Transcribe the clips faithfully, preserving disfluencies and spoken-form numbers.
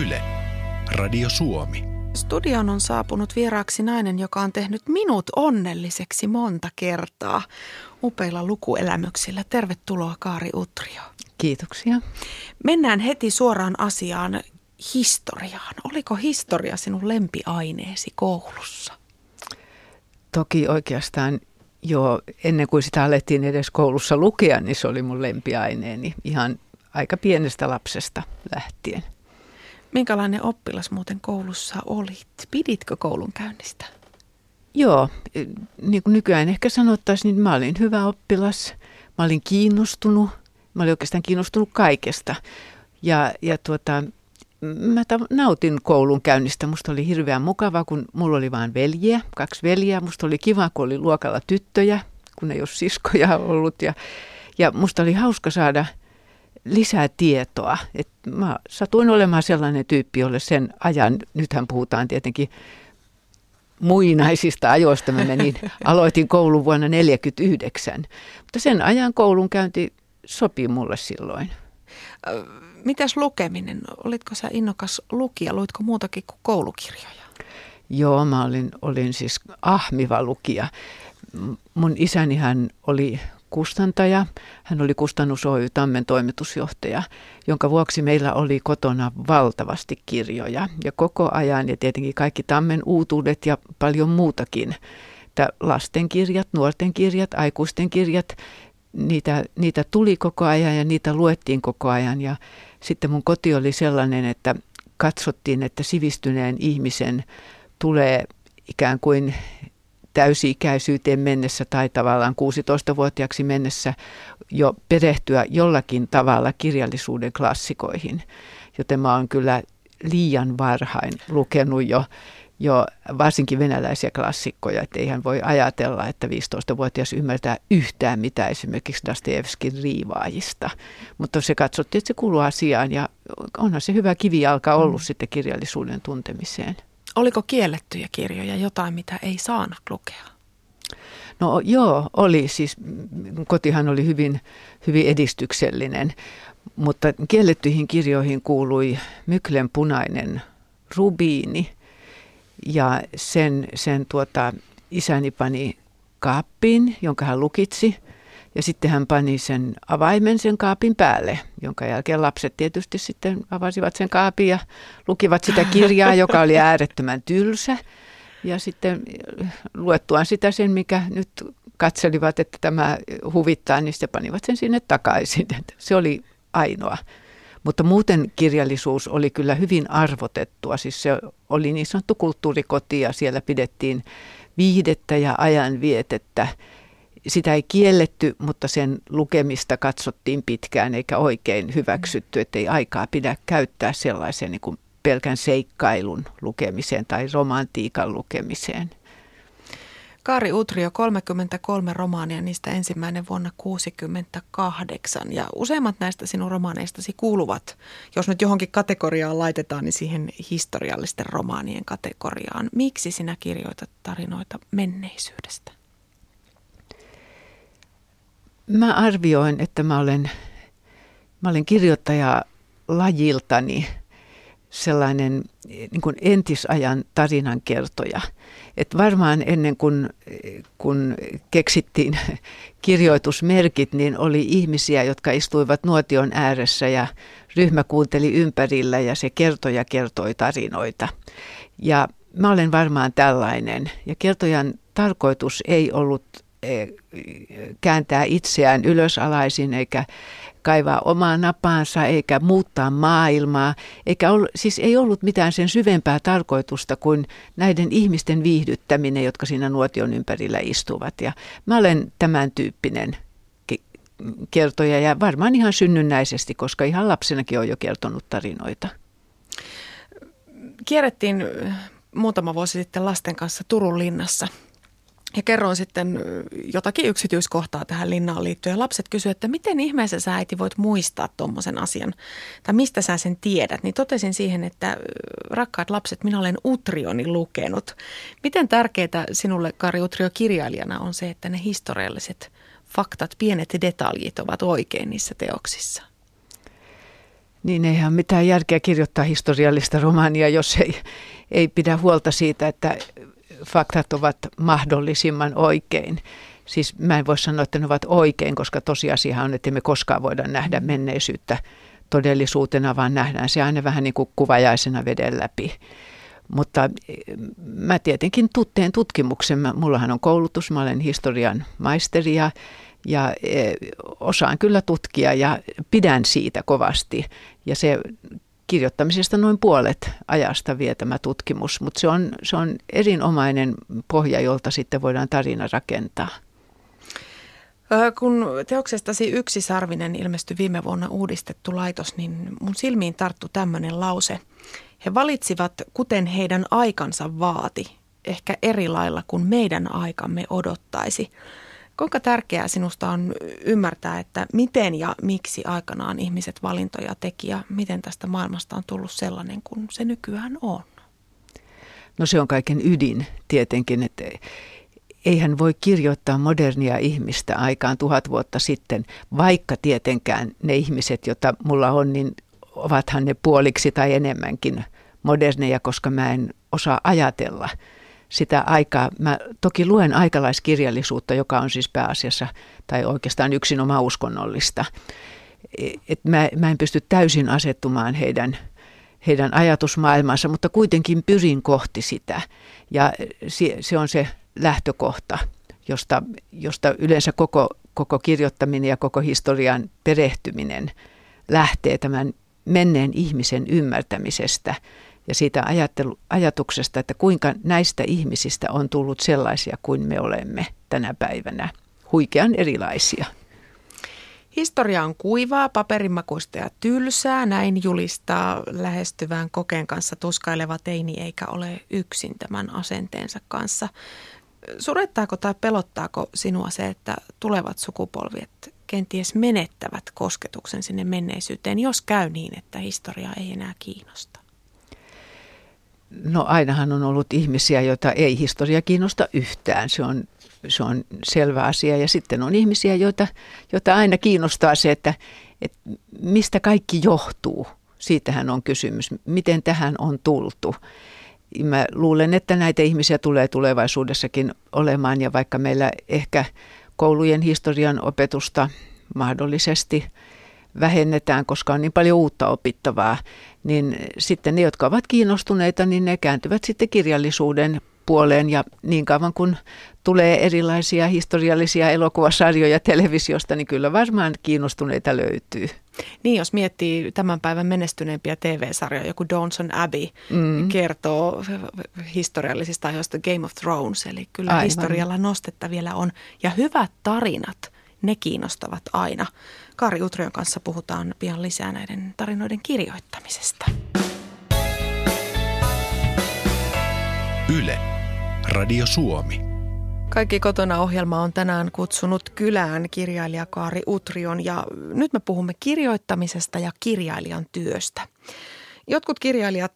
Yle, Radio Suomi. Studioon on saapunut vieraaksi nainen, joka on tehnyt minut onnelliseksi monta kertaa upeilla lukuelämyksillä. Tervetuloa, Kaari Utrio. Kiitoksia. Mennään heti suoraan asiaan, historiaan. Oliko historia sinun lempiaineesi koulussa? Toki oikeastaan jo ennen kuin sitä alettiin edes koulussa lukea, niin se oli mun lempiaineeni ihan aika pienestä lapsesta lähtien. Minkälainen oppilas muuten koulussa olit? Piditkö koulunkäynnistä? Joo, niin kuin nykyään ehkä sanottaisiin, niin mä olin hyvä oppilas. Mä olin kiinnostunut. Mä olin oikeastaan kiinnostunut kaikesta. Ja, ja tuota, mä nautin koulunkäynnistä. Musta oli hirveän mukavaa, kun mulla oli vain veljiä, kaksi veljeä. Musta oli kiva, kun oli luokalla tyttöjä, kun ei ole siskoja ollut. Ja, ja musta oli hauska saada lisää tietoa. Et mä satuin olemaan sellainen tyyppi, jolle sen ajan, nythän puhutaan tietenkin muinaisista ajoista, mä menin, aloitin koulun vuonna tuhatyhdeksänsataaneljäkymmentäyhdeksän, mutta sen ajan koulunkäynti sopi mulle silloin. Mitäs lukeminen? Olitko sä innokas lukija? Luitko muutakin kuin koulukirjoja? Joo, mä olin, olin siis ahmiva lukija. Mun isänihän oli kustantaja. Hän oli Kustannus Oy Tammen toimitusjohtaja, jonka vuoksi meillä oli kotona valtavasti kirjoja ja koko ajan ja tietenkin kaikki Tammen uutuudet ja paljon muutakin. Että lasten kirjat, nuorten kirjat, aikuisten kirjat, niitä, niitä tuli koko ajan ja niitä luettiin koko ajan. Ja sitten mun koti oli sellainen, että katsottiin, että sivistyneen ihmisen tulee ikään kuin täysi-ikäisyyteen mennessä tai tavallaan kuusitoistavuotiaaksi mennessä jo perehtyä jollakin tavalla kirjallisuuden klassikoihin. Joten mä oon kyllä liian varhain lukenut jo, jo varsinkin venäläisiä klassikkoja. Et eihän voi ajatella, että viisitoistavuotias ymmärtää yhtään mitään esimerkiksi Dostojevskin Riivaajista. Mutta se katsottiin, että se kuuluu asiaan ja onhan se hyvä kivijalka ollut sitten kirjallisuuden tuntemiseen. Oliko kiellettyjä kirjoja, jotain mitä ei saanut lukea? No joo, oli. Siis kotihan oli hyvin, hyvin edistyksellinen, mutta kiellettyihin kirjoihin kuului Myklen Punainen rubiini ja sen, sen tuota, isäni pani kaappiin, jonka hän lukitsi. Ja sitten hän pani sen avaimen sen kaapin päälle, jonka jälkeen lapset tietysti sitten avasivat sen kaapin ja lukivat sitä kirjaa, joka oli äärettömän tylsä. Ja sitten luettuaan sitä sen, mikä nyt katselivat, että tämä huvittaa, niin sitten panivat sen sinne takaisin. Se oli ainoa. Mutta muuten kirjallisuus oli kyllä hyvin arvotettua. Siis se oli niin sanottu kulttuurikoti ja siellä pidettiin viihdettä ja ajanvietettä. Sitä ei kielletty, mutta sen lukemista katsottiin pitkään eikä oikein hyväksytty, ettei aikaa pidä käyttää sellaiseen niin kuin pelkän seikkailun lukemiseen tai romantiikan lukemiseen. Kaari Utrio, kolmekymmentäkolme romaania, niistä ensimmäinen vuonna tuhatyhdeksänsataakuusikymmentäkahdeksan. Ja useimmat näistä sinun romaaneistasi kuuluvat, jos nyt johonkin kategoriaan laitetaan, niin siihen historiallisten romaanien kategoriaan. Miksi sinä kirjoitat tarinoita menneisyydestä? Mä arvioin, että mä olen, mä olen kirjoittaja lajiltani sellainen niin kuin entisajan tarinankertoja. Et varmaan ennen kuin kun keksittiin kirjoitusmerkit, niin oli ihmisiä, jotka istuivat nuotion ääressä ja ryhmä kuunteli ympärillä ja se kertoja kertoi tarinoita. Ja mä olen varmaan tällainen. Ja kertojan tarkoitus ei ollut kääntää itseään ylösalaisin eikä kaivaa omaa napaansa eikä muuttaa maailmaa. Eikä ollut, siis ei ollut mitään sen syvempää tarkoitusta kuin näiden ihmisten viihdyttäminen, jotka siinä nuotion ympärillä istuvat. Ja mä olen tämän tyyppinen kertoja ja varmaan ihan synnynnäisesti, koska ihan lapsenakin olen jo kertonut tarinoita. Kierrettiin muutama vuosi sitten lasten kanssa Turun linnassa. Ja kerroin sitten jotakin yksityiskohtaa tähän linnaan liittyen ja lapset kysyivät, että miten ihmeessä sä äiti voit muistaa tuommoisen asian tai mistä sä sen tiedät. Niin totesin siihen, että rakkaat lapset, minä olen Utrioni lukenut. Miten tärkeää sinulle, Kaari Utrio, kirjailijana on se, että ne historialliset faktat, pienet detaljit ovat oikein niissä teoksissa? Niin eihän mitään järkeä kirjoittaa historiallista romaania, jos ei, ei pidä huolta siitä, että faktat ovat mahdollisimman oikein. Siis mä en voi sanoa, että ne ovat oikein, koska tosiasia on, että emme koskaan voida nähdä menneisyyttä todellisuutena, vaan nähdään se aina vähän niin kuin kuvajaisena veden läpi. Mutta mä tietenkin teen tutkimuksen. Mullahan on koulutus, mä olen historian maisteri ja, ja osaan kyllä tutkia ja pidän siitä kovasti. Ja se kirjoittamisesta noin puolet ajasta vietämä tutkimus, mutta se on, se on erinomainen pohja, jolta sitten voidaan tarina rakentaa. Kun teoksestasi Yksi Sarvinen ilmestyi viime vuonna uudistettu laitos, niin mun silmiin tarttui tämmöinen lause. He valitsivat, kuten heidän aikansa vaati, ehkä eri lailla kuin meidän aikamme odottaisi. Kuinka tärkeää sinusta on ymmärtää, että miten ja miksi aikanaan ihmiset valintoja teki ja miten tästä maailmasta on tullut sellainen kuin se nykyään on? No se on kaiken ydin tietenkin, että eihän voi kirjoittaa modernia ihmistä aikaan tuhat vuotta sitten, vaikka tietenkään ne ihmiset, joita mulla on, niin ovathan ne puoliksi tai enemmänkin moderneja, koska mä en osaa ajatella sitä aikaa. Mä toki luen aikalaiskirjallisuutta, joka on siis pääasiassa tai oikeastaan yksinomaan uskonnollista. Et mä, mä en pysty täysin asettumaan heidän, heidän ajatusmaailmansa, mutta kuitenkin pyrin kohti sitä. Ja se, se on se lähtökohta, josta, josta yleensä koko, koko kirjoittaminen ja koko historian perehtyminen lähtee tämän menneen ihmisen ymmärtämisestä ja siitä ajattelu, ajatuksesta, että kuinka näistä ihmisistä on tullut sellaisia kuin me olemme tänä päivänä, huikean erilaisia. Historia on kuivaa, paperinmakuista ja tylsää, näin julistaa lähestyvään kokeen kanssa tuskaileva teini eikä ole yksin tämän asenteensa kanssa. Surettaako tai pelottaako sinua se, että tulevat sukupolvet kenties menettävät kosketuksen sinne menneisyyteen, jos käy niin, että historia ei enää kiinnosta? No ainahan on ollut ihmisiä, joita ei historia kiinnosta yhtään. Se on, se on selvä asia. Ja sitten on ihmisiä, joita, joita aina kiinnostaa se, että, että mistä kaikki johtuu. Siitähän on kysymys. Miten tähän on tultu? Mä luulen, että näitä ihmisiä tulee tulevaisuudessakin olemaan ja vaikka meillä ehkä koulujen historian opetusta mahdollisesti vähennetään, koska on niin paljon uutta opittavaa, niin sitten ne, jotka ovat kiinnostuneita, niin ne kääntyvät sitten kirjallisuuden puoleen ja niin kauan kun tulee erilaisia historiallisia elokuvasarjoja televisiosta, niin kyllä varmaan kiinnostuneita löytyy. Niin, jos miettii tämän päivän menestyneempiä T V-sarjoja, joku Downton Abbey mm. kertoo historiallisista ajoista Game of Thrones, eli kyllä aivan. Historialla nostetta vielä on. Ja hyvät tarinat, ne kiinnostavat aina. Kaari Utrion kanssa puhutaan pian lisää näiden tarinoiden kirjoittamisesta. Yle, Radio Suomi. Kaikki kotona -ohjelma on tänään kutsunut kylään kirjailija Kaari Utrion ja nyt me puhumme kirjoittamisesta ja kirjailijan työstä. Jotkut kirjailijat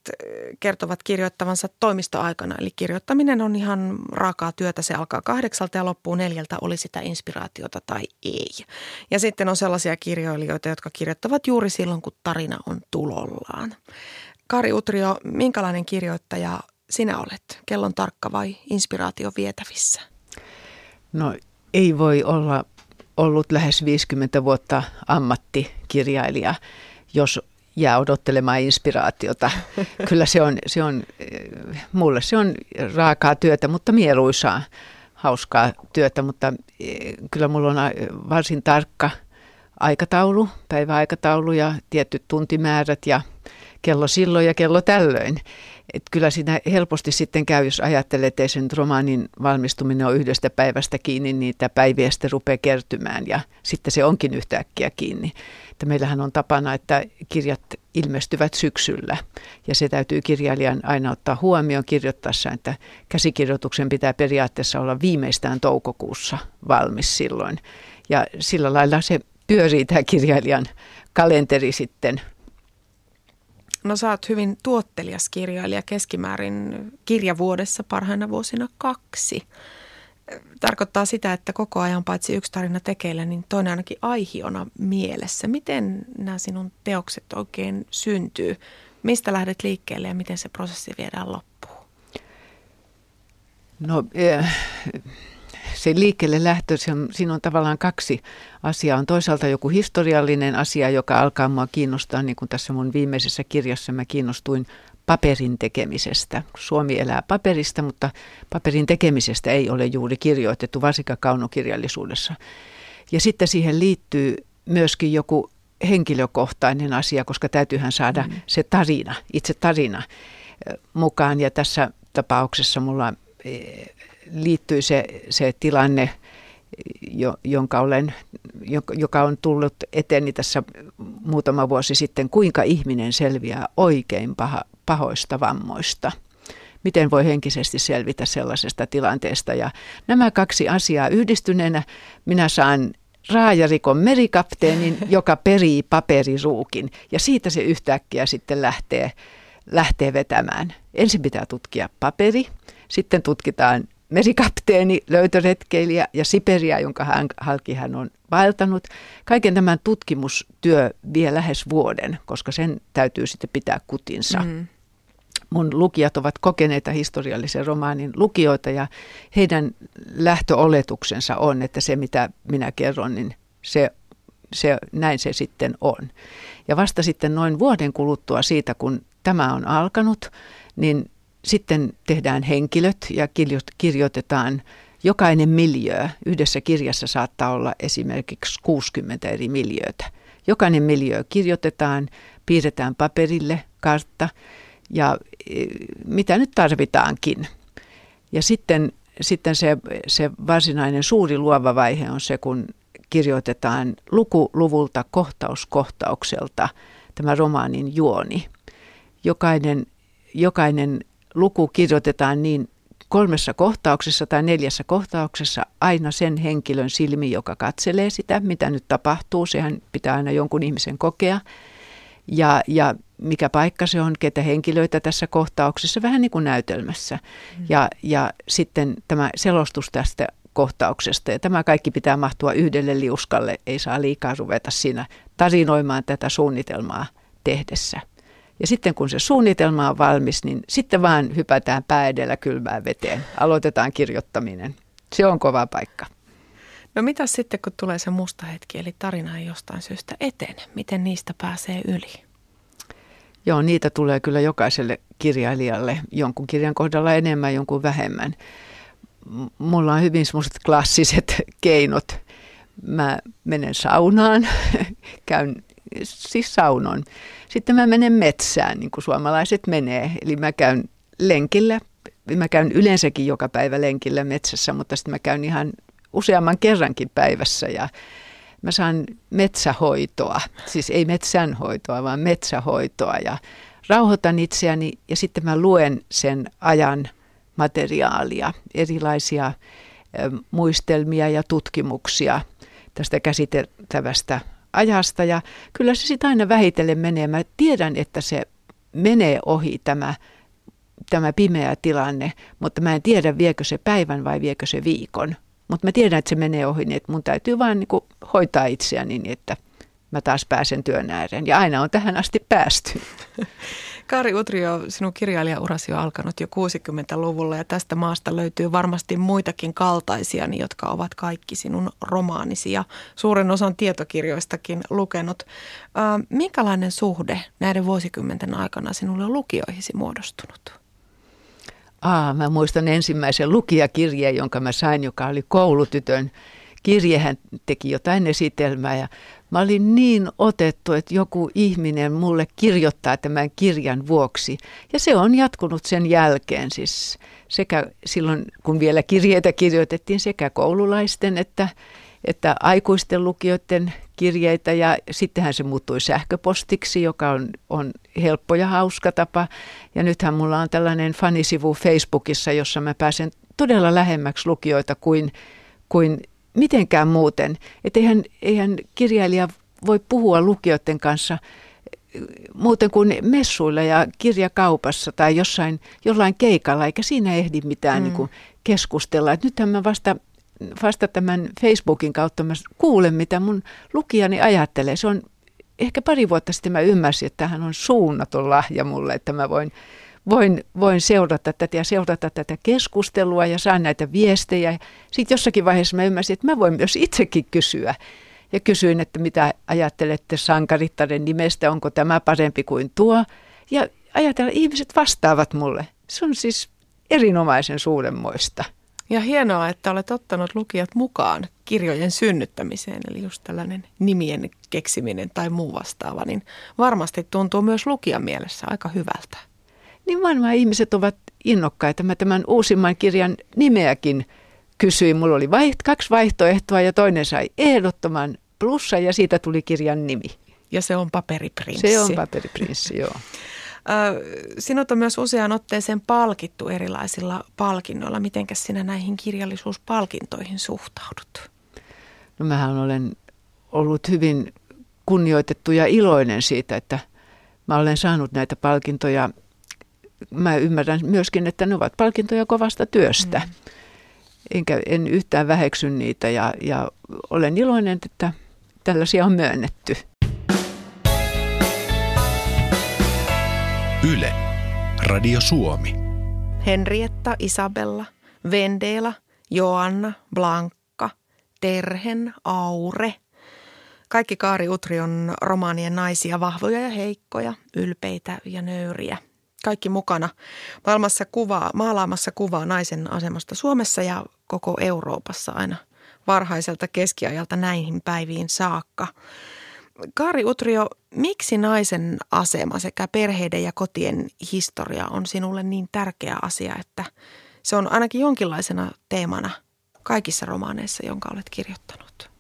kertovat kirjoittavansa toimistoaikana, eli kirjoittaminen on ihan raakaa työtä. Se alkaa kahdeksalta ja loppuu neljältä, oli sitä inspiraatiota tai ei. Ja sitten on sellaisia kirjailijoita, jotka kirjoittavat juuri silloin, kun tarina on tulollaan. Kaari Utrio, minkälainen kirjoittaja sinä olet? Kellon tarkka vai inspiraatio vietävissä? No ei voi olla ollut lähes viisikymmentä vuotta ammattikirjailija, jos jää odottelemaan inspiraatiota. Kyllä se on, se on, mulle se on raakaa työtä, mutta mieluisaa, hauskaa työtä, mutta kyllä mulla on varsin tarkka aikataulu, päiväaikataulu ja tietyt tuntimäärät ja kello silloin ja kello tällöin. Et kyllä siinä helposti sitten käy, jos ajattelee, että sen romaanin valmistuminen on yhdestä päivästä kiinni, niin niitä päiviä sitten rupeaa kertymään ja sitten se onkin yhtäkkiä kiinni. Että meillähän on tapana, että kirjat ilmestyvät syksyllä ja se täytyy kirjailijan aina ottaa huomioon kirjoittaessa, että käsikirjoituksen pitää periaatteessa olla viimeistään toukokuussa valmis silloin. Ja sillä lailla se pyörii tämä kirjailijan kalenteri sitten. No sä oot hyvin tuottelias kirjailija, keskimäärin kirjavuodessa parhaina vuosina kaksi. tarkoittaa sitä, että koko ajan paitsi yksi tarina tekeillä, niin toinen ainakin aihiona mielessä. Miten nämä sinun teokset oikein syntyy? Mistä lähdet liikkeelle ja miten se prosessi viedään loppuun? No se liikkeelle lähtö, se on, siinä on tavallaan kaksi asiaa. On toisaalta joku historiallinen asia, joka alkaa mua kiinnostaa, niin kuin tässä mun viimeisessä kirjassa mä kiinnostuin paperin tekemisestä. Suomi elää paperista, mutta paperin tekemisestä ei ole juuri kirjoitettu, varsinkaan kaunokirjallisuudessa. Ja sitten siihen liittyy myöskin joku henkilökohtainen asia, koska täytyyhän saada mm. se tarina, itse tarina mukaan. Ja tässä tapauksessa mulla liittyy se, se tilanne, jo, jonka olen, joka on tullut eteeni tässä muutama vuosi sitten, kuinka ihminen selviää oikein paha, pahoista vammoista. Miten voi henkisesti selvitä sellaisesta tilanteesta. Ja nämä kaksi asiaa yhdistyneenä minä saan raajarikon merikapteenin, joka perii paperiruukin. Ja siitä se yhtäkkiä sitten lähtee, lähtee vetämään. Ensin pitää tutkia paperi, sitten tutkitaan merikapteeni, löytöretkeilijä ja Siperia, jonka hän, halki hän on vaeltanut. Kaiken tämän tutkimustyö vie lähes vuoden, koska sen täytyy sitten pitää kutinsa. Mm. Mun lukijat ovat kokeneita historiallisen romaanin lukijoita ja heidän lähtöoletuksensa on, että se mitä minä kerron, niin se, se, näin se sitten on. Ja vasta sitten noin vuoden kuluttua siitä, kun tämä on alkanut, niin sitten tehdään henkilöt ja kirjoitetaan jokainen miljöö. Yhdessä kirjassa saattaa olla esimerkiksi kuusikymmentä eri miljöötä. Jokainen miljöö kirjoitetaan, piirretään paperille kartta ja mitä nyt tarvitaankin. Ja sitten, sitten se, se varsinainen suuri luova vaihe on se, kun kirjoitetaan lukuluvulta kohtauskohtaukselta tämä romaanin juoni. Jokainen Jokainen luku kirjoitetaan niin kolmessa kohtauksessa tai neljässä kohtauksessa aina sen henkilön silmi, joka katselee sitä, mitä nyt tapahtuu. Sehän pitää aina jonkun ihmisen kokea. Ja, ja mikä paikka se on, ketä henkilöitä tässä kohtauksessa, vähän niin kuin näytelmässä. Mm. Ja, ja sitten tämä selostus tästä kohtauksesta. Ja tämä kaikki pitää mahtua yhdelle liuskalle. Ei saa liikaa ruveta siinä tarinoimaan tätä suunnitelmaa tehdessä. Ja sitten kun se suunnitelma on valmis, niin sitten vaan hypätään pää edellä kylmään veteen. Aloitetaan kirjoittaminen. Se on kova paikka. No mitä sitten, kun tulee se musta hetki, eli tarina ei jostain syystä etene? Miten niistä pääsee yli? Joo, niitä tulee kyllä jokaiselle kirjailijalle. Jonkun kirjan kohdalla enemmän, jonkun vähemmän. Mulla on hyvin semmoiset klassiset keinot. Mä menen saunaan, käyn... Siis saunon. Sitten mä menen metsään, niin kuin suomalaiset menee. Eli mä käyn lenkillä. Mä käyn yleensäkin joka päivä lenkillä metsässä, mutta sitten mä käyn ihan useamman kerrankin päivässä. Ja mä saan metsähoitoa. Siis ei metsänhoitoa, vaan metsähoitoa. Ja rauhoitan itseäni ja sitten mä luen sen ajan materiaalia, erilaisia muistelmia ja tutkimuksia tästä käsiteltävästä ajasta ja kyllä se sitten aina vähitellen menee. Mä tiedän, että se menee ohi tämä, tämä pimeä tilanne, mutta mä en tiedä viekö se päivän vai viekö se viikon. Mutta mä tiedän, että se menee ohi, niin että mun täytyy vaan niinku hoitaa itseäni niin, että mä taas pääsen työn ääreen. Ja aina on tähän asti päästy. Kaari Utrio, sinun kirjailijaurasi on alkanut jo kuusikymmentäluvulla ja tästä maasta löytyy varmasti muitakin kaltaisiani, jotka ovat kaikki sinun romaanisi ja suuren osan tietokirjoistakin lukenut. Minkälainen suhde näiden vuosikymmenten aikana sinulle on lukijoihisi muodostunut? Aa, mä muistan ensimmäisen lukijakirjeen, jonka mä sain, joka oli koulutytön kirje. Hän teki jotain esitelmää ja mä olin niin otettu, että joku ihminen mulle kirjoittaa tämän kirjan vuoksi. Ja se on jatkunut sen jälkeen siis sekä silloin, kun vielä kirjeitä kirjoitettiin sekä koululaisten että, että aikuisten lukijoiden kirjeitä. Ja sittenhän se muuttui sähköpostiksi, joka on, on helppo ja hauska tapa. Ja nythän mulla on tällainen fanisivu Facebookissa, jossa mä pääsen todella lähemmäksi lukijoita kuin, kuin mitenkään muuten. Että eihän, eihän kirjailija voi puhua lukijoiden kanssa muuten kuin messuilla ja kirjakaupassa tai jossain, jollain keikalla, eikä siinä ehdi mitään mm. niin kuin keskustella. Et nythän mä vasta, vasta tämän Facebookin kautta mä kuulen, mitä mun lukijani ajattelee. Se on ehkä pari vuotta sitten mä ymmärsin, että tämähän on suunnaton lahja mulle, että mä voin, voin, voin seurata tätä ja seurata tätä keskustelua ja saan näitä viestejä. Sitten jossakin vaiheessa mä ymmärsin, että mä voin myös itsekin kysyä. Ja kysyin, että mitä ajattelette sankarittaren nimestä, onko tämä parempi kuin tuo. Ja ajatella, ihmiset vastaavat mulle. Se on siis erinomaisen suurenmoista. Ja hienoa, että olet ottanut lukijat mukaan kirjojen synnyttämiseen, eli just tällainen nimien keksiminen tai muu vastaava, niin varmasti tuntuu myös lukijan mielessä aika hyvältä. Niin varmaan ihmiset ovat innokkaita. Mä tämän uusimman kirjan nimeäkin kysyin. Mulla oli vaiht- kaksi vaihtoehtoa ja toinen sai ehdottoman plussa ja siitä tuli kirjan nimi. Ja se on Paperiprinssi. Se on Paperiprinssi, joo. Sinut on myös useaan otteeseen palkittu erilaisilla palkinnoilla. Mitenkäs sinä näihin kirjallisuuspalkintoihin suhtaudut? No mähän olen ollut hyvin kunnioitettu ja iloinen siitä, että mä olen saanut näitä palkintoja. Mä ymmärrän myöskin, että ne ovat palkintoja kovasta työstä. Mm. Enkä, en yhtään väheksy niitä ja, ja olen iloinen, että tällaisia on myönnetty. Yle, Radio Suomi. Henrietta, Isabella, Vendela, Joanna, Blankka, Terhen, Aure. Kaikki Kaari Utrion romaanien naisia, vahvoja ja heikkoja, ylpeitä ja nöyriä. Kaikki mukana maailmassa kuvaa, maalaamassa kuvaa naisen asemasta Suomessa ja koko Euroopassa aina varhaiselta keskiajalta näihin päiviin saakka. Kaari Utrio, miksi naisen asema sekä perheiden ja kotien historia on sinulle niin tärkeä asia, että se on ainakin jonkinlaisena teemana kaikissa romaaneissa, jonka olet kirjoittanut?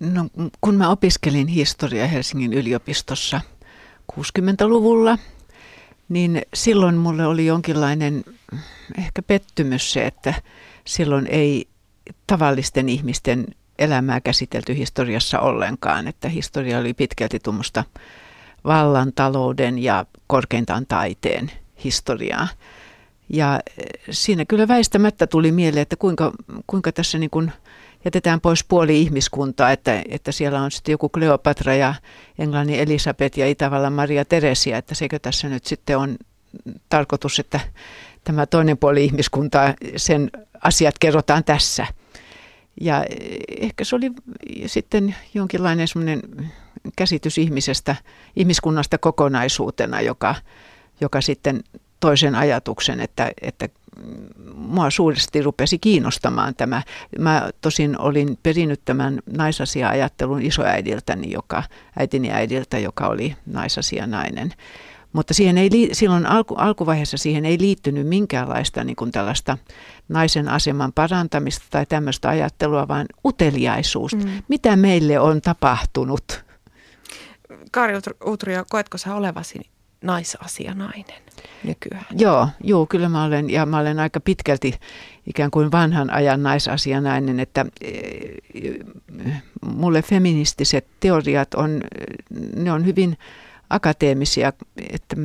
No, kun mä opiskelin historiaa Helsingin yliopistossa kuusikymmentäluvulla, niin silloin mulle oli jonkinlainen ehkä pettymys se, että silloin ei tavallisten ihmisten elämää käsitelty historiassa ollenkaan, että historia oli pitkälti tuommoista vallan, talouden ja korkeintaan taiteen historiaa. Ja siinä kyllä väistämättä tuli mieleen, että kuinka, kuinka tässä niin kuin jätetään pois puoli ihmiskuntaa, että, että siellä on sitten joku Kleopatra ja Englannin Elisabeth ja Itävallan Maria Teresia, että sekö tässä nyt sitten on tarkoitus, että tämä toinen puoli ihmiskuntaa, sen asiat kerrotaan tässä. Ja ehkä se oli sitten jonkinlainen semmoinen käsitys ihmisestä, ihmiskunnasta kokonaisuutena, joka, joka sitten toisen ajatuksen, että, että mua suuresti rupesi kiinnostamaan tämä. Mä tosin olin perinnyt tämän naisasia-ajattelun isoäidiltäni, joka, äitini äidiltä, joka oli naisasianainen. Mutta siihen ei, silloin alku, alkuvaiheessa siihen ei liittynyt minkäänlaista niin kuin tällaista naisen aseman parantamista tai tämmöistä ajattelua, vaan uteliaisuus. Mm. Mitä meille on tapahtunut? Kaari Utrio, koetko sä olevasi naisasianainen nykyään? Joo, joo, kyllä mä olen, ja mä olen aika pitkälti ikään kuin vanhan ajan naisasianainen, että mulle feministiset teoriat on, ne on hyvin akateemisia, että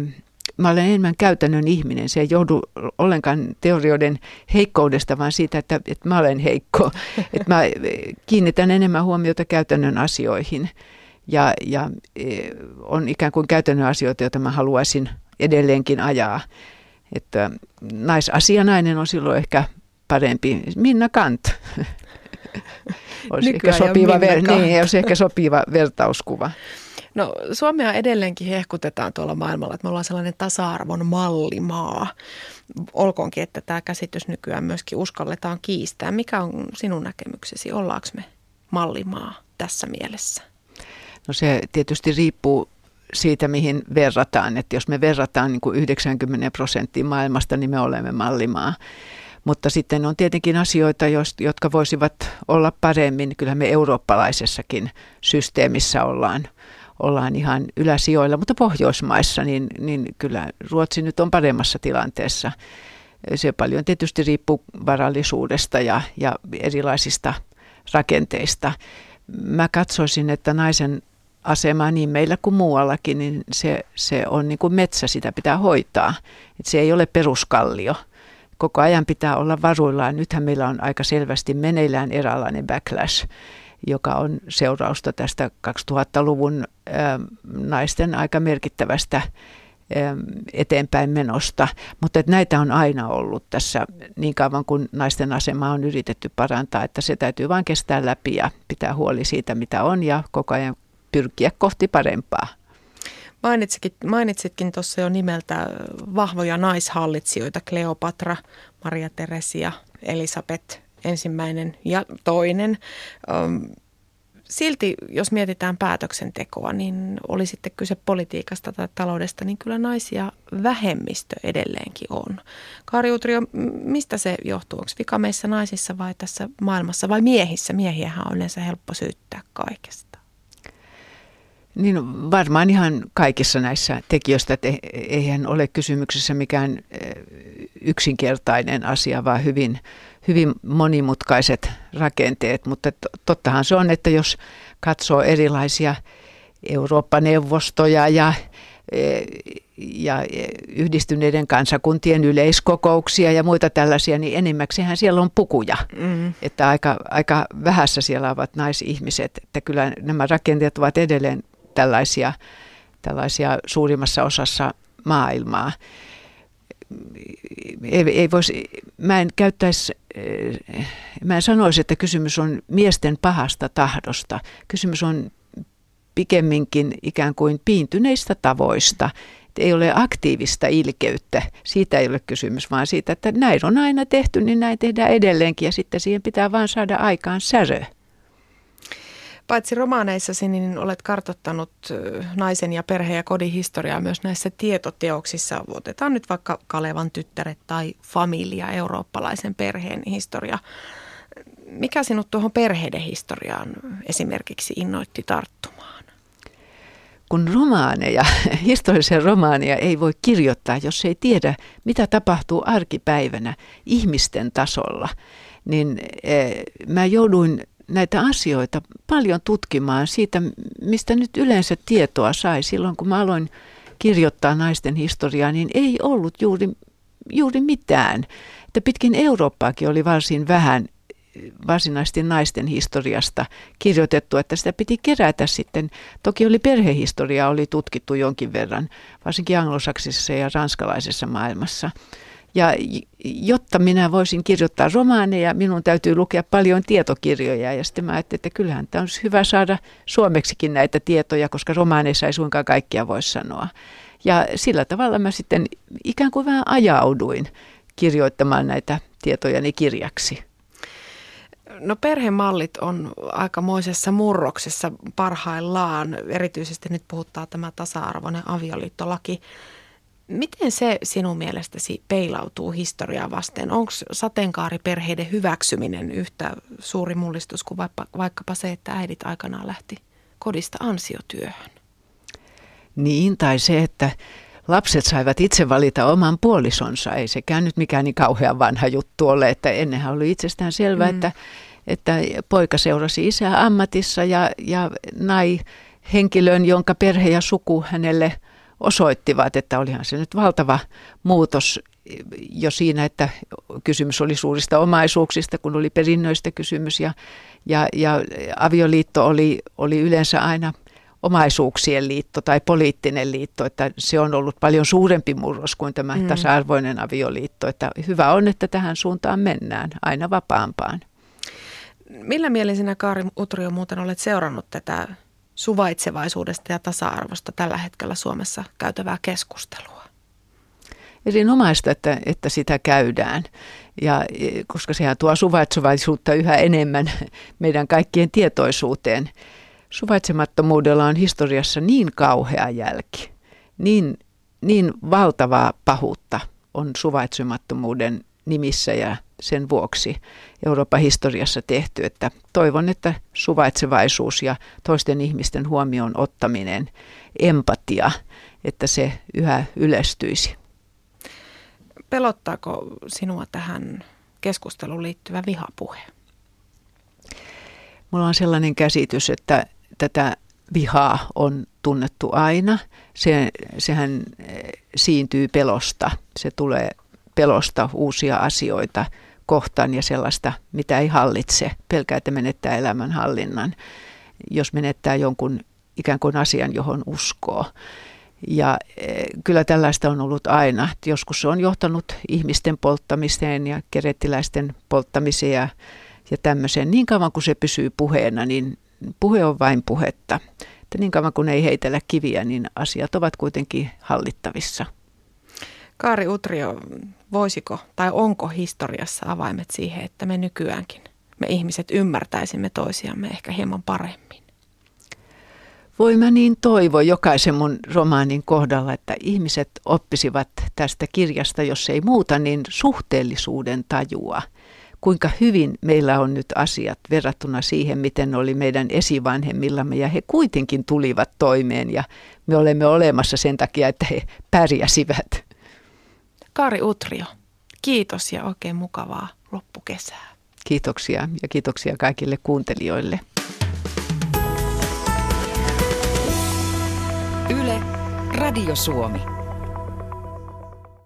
mä olen enemmän käytännön ihminen. Se ei joudu ollenkaan teorioiden heikkoudesta, vaan siitä, että, että mä olen heikko. Että mä kiinnitän enemmän huomiota käytännön asioihin ja, ja on ikään kuin käytännön asioita, joita mä haluaisin edelleenkin ajaa. Että naisasianainen on silloin ehkä parempi. Minna Kant. Olisi ehkä sopiva, ver- niin, olisi ehkä sopiva vertauskuva. No, Suomea edelleenkin hehkutetaan tuolla maailmalla, että me ollaan sellainen tasa-arvon mallimaa. Olkoonkin, että tämä käsitys nykyään myöskin uskalletaan kiistää. Mikä on sinun näkemyksesi? Ollaanko me mallimaa tässä mielessä? No se tietysti riippuu siitä, mihin verrataan. Että jos me verrataan niin kuin yhdeksänkymmentä prosenttia maailmasta, niin me olemme mallimaa. Mutta sitten on tietenkin asioita, jotka voisivat olla paremmin. Kyllä me eurooppalaisessakin systeemissä ollaan. Ollaan ihan yläsijoilla, mutta Pohjoismaissa, niin, niin kyllä Ruotsi nyt on paremmassa tilanteessa. Se paljon tietysti riippuu varallisuudesta ja, ja erilaisista rakenteista. Mä katsoisin, että naisen asema niin meillä kuin muuallakin, niin se, se on niin kuin metsä, sitä pitää hoitaa. Et se ei ole peruskallio. koko ajan pitää olla varuillaan. Nythän meillä on aika selvästi meneillään eräänlainen backlash, joka on seurausta tästä kaksituhattaluvun ä, naisten aika merkittävästä ä, eteenpäin menosta. Mutta et näitä on aina ollut tässä niin kauan, kun naisten asemaa on yritetty parantaa, että se täytyy vain kestää läpi ja pitää huoli siitä, mitä on ja koko ajan pyrkiä kohti parempaa. Mainitsitkin tuossa jo nimeltä vahvoja naishallitsijoita, Kleopatra, Maria Teresia, Elisabeth ensimmäinen ja toinen. Silti, jos mietitään päätöksentekoa, niin oli sitten kyse politiikasta tai taloudesta, niin kyllä naisia vähemmistö edelleenkin on. Kaari Utrio, mistä se johtuu? Onko vika meissä naisissa vai tässä maailmassa vai miehissä? Miehiähän on yleensä helppo syyttää kaikesta. Niin varmaan ihan kaikissa näissä tekijöissä, että eihän ole kysymyksessä mikään yksinkertainen asia, vaan hyvin, hyvin monimutkaiset rakenteet. Mutta tottahan se on, että jos katsoo erilaisia Eurooppa-neuvostoja ja, ja yhdistyneiden kansakuntien yleiskokouksia ja muita tällaisia, niin enimmäkseen siellä on pukuja. Mm. Että aika, aika vähässä siellä ovat naisihmiset, että kyllä nämä rakenteet ovat edelleen Tällaisia, tällaisia suurimmassa osassa maailmaa. Ei, ei vois, mä en käyttäisi, mä en sanoisi, että kysymys on miesten pahasta tahdosta. Kysymys on pikemminkin ikään kuin piintyneistä tavoista. Et ei ole aktiivista ilkeyttä, siitä ei ole kysymys, vaan siitä, että näin on aina tehty, niin näin tehdään edelleenkin ja sitten siihen pitää vaan saada aikaan särö. Paitsi romaaneissasi, niin olet kartoittanut naisen ja perhe- ja kodin historiaa myös näissä tietoteoksissa. Otetaan nyt vaikka Kalevan tyttäre tai Familia, eurooppalaisen perheen historia. Mikä sinut tuohon perheiden historiaan esimerkiksi innoitti tarttumaan? Kun romaaneja, historiallisia romaaneja ei voi kirjoittaa, jos ei tiedä, mitä tapahtuu arkipäivänä ihmisten tasolla, niin mä jouduin näitä asioita paljon tutkimaan siitä, mistä nyt yleensä tietoa sai. Silloin kun mä aloin kirjoittaa naisten historiaa, niin ei ollut juuri, juuri mitään. Että pitkin Eurooppaakin oli varsin vähän varsinaisesti naisten historiasta kirjoitettu, että sitä piti kerätä sitten. Toki oli perhehistoriaa, oli tutkittu jonkin verran, varsinkin anglosaksisessa ja ranskalaisessa maailmassa. Ja jotta minä voisin kirjoittaa romaaneja, minun täytyy lukea paljon tietokirjoja. Ja sitten mä ajattelin, että kyllähän tämä olisi hyvä saada suomeksikin näitä tietoja, koska romaaneissa ei suinkaan kaikkia voi sanoa. Ja sillä tavalla mä sitten ikään kuin vähän ajauduin kirjoittamaan näitä tietojani kirjaksi. No perhemallit on aikamoisessa murroksessa parhaillaan. Erityisesti nyt puhuttaa tämä tasa-arvoinen avioliittolaki. Miten se sinun mielestäsi peilautuu historiaa vasten? Onko sateenkaariperheiden hyväksyminen yhtä suuri mullistus kuin vaikkapa se, että äidit aikanaan lähti kodista ansiotyöhön? Niin, tai se, että lapset saivat itse valita oman puolisonsa. Ei sekään nyt mikään niin kauhean vanha juttu ole, että ennenhän oli itsestään selvää, mm. että, että poika seurasi isää ammatissa ja, ja nai henkilön, jonka perhe ja suku hänelle osoittivat, että olihan se nyt valtava muutos jo siinä, että kysymys oli suurista omaisuuksista, kun oli perinnöistä kysymys ja, ja, ja avioliitto oli, oli yleensä aina omaisuuksien liitto tai poliittinen liitto, että se on ollut paljon suurempi murros kuin tämä mm. tasa-arvoinen avioliitto, että hyvä on, että tähän suuntaan mennään aina vapaampaan. Millä mielin sinä, Kaari Utrio, muuten olet seurannut tätä suvaitsevaisuudesta ja tasa-arvosta tällä hetkellä Suomessa käytävää keskustelua? Erinomaista, että, että sitä käydään, ja, koska sehän tuo suvaitsevaisuutta yhä enemmän meidän kaikkien tietoisuuteen. Suvaitsemattomuudella on historiassa niin kauhea jälki, niin, niin valtavaa pahuutta on suvaitsemattomuuden nimissä ja sen vuoksi Euroopan historiassa tehty, että toivon, että suvaitsevaisuus ja toisten ihmisten huomioon ottaminen, empatia, että se yhä yleistyisi. Pelottaako sinua tähän keskusteluun liittyvä vihapuhe? Mulla on sellainen käsitys, että tätä vihaa on tunnettu aina. Se, sehän siintyy pelosta. Se tulee pelosta uusia asioita kohtaan ja sellaista, mitä ei hallitse, pelkää, että menettää elämänhallinnan, jos menettää jonkun ikään kuin asian, johon uskoo. Ja kyllä tällaista on ollut aina. Joskus se on johtanut ihmisten polttamiseen ja kerettiläisten polttamiseen ja, ja tämmöiseen. Niin kauan kuin se pysyy puheena, niin puhe on vain puhetta. Että niin kauan kuin ei heitellä kiviä, niin asiat ovat kuitenkin hallittavissa. Kaari Utrio, voisiko tai onko historiassa avaimet siihen, että me nykyäänkin, me ihmiset ymmärtäisimme toisiamme ehkä hieman paremmin? Voi mä niin toivoa jokaisen mun romaanin kohdalla, että ihmiset oppisivat tästä kirjasta, jos ei muuta, niin suhteellisuuden tajua. Kuinka hyvin meillä on nyt asiat verrattuna siihen, miten oli meidän esivanhemmillamme ja he kuitenkin tulivat toimeen ja me olemme olemassa sen takia, että he pärjäsivät. Kaari Utrio, kiitos ja oikein mukavaa loppukesää. Kiitoksia ja kiitoksia kaikille kuuntelijoille. Yle, Radio Suomi.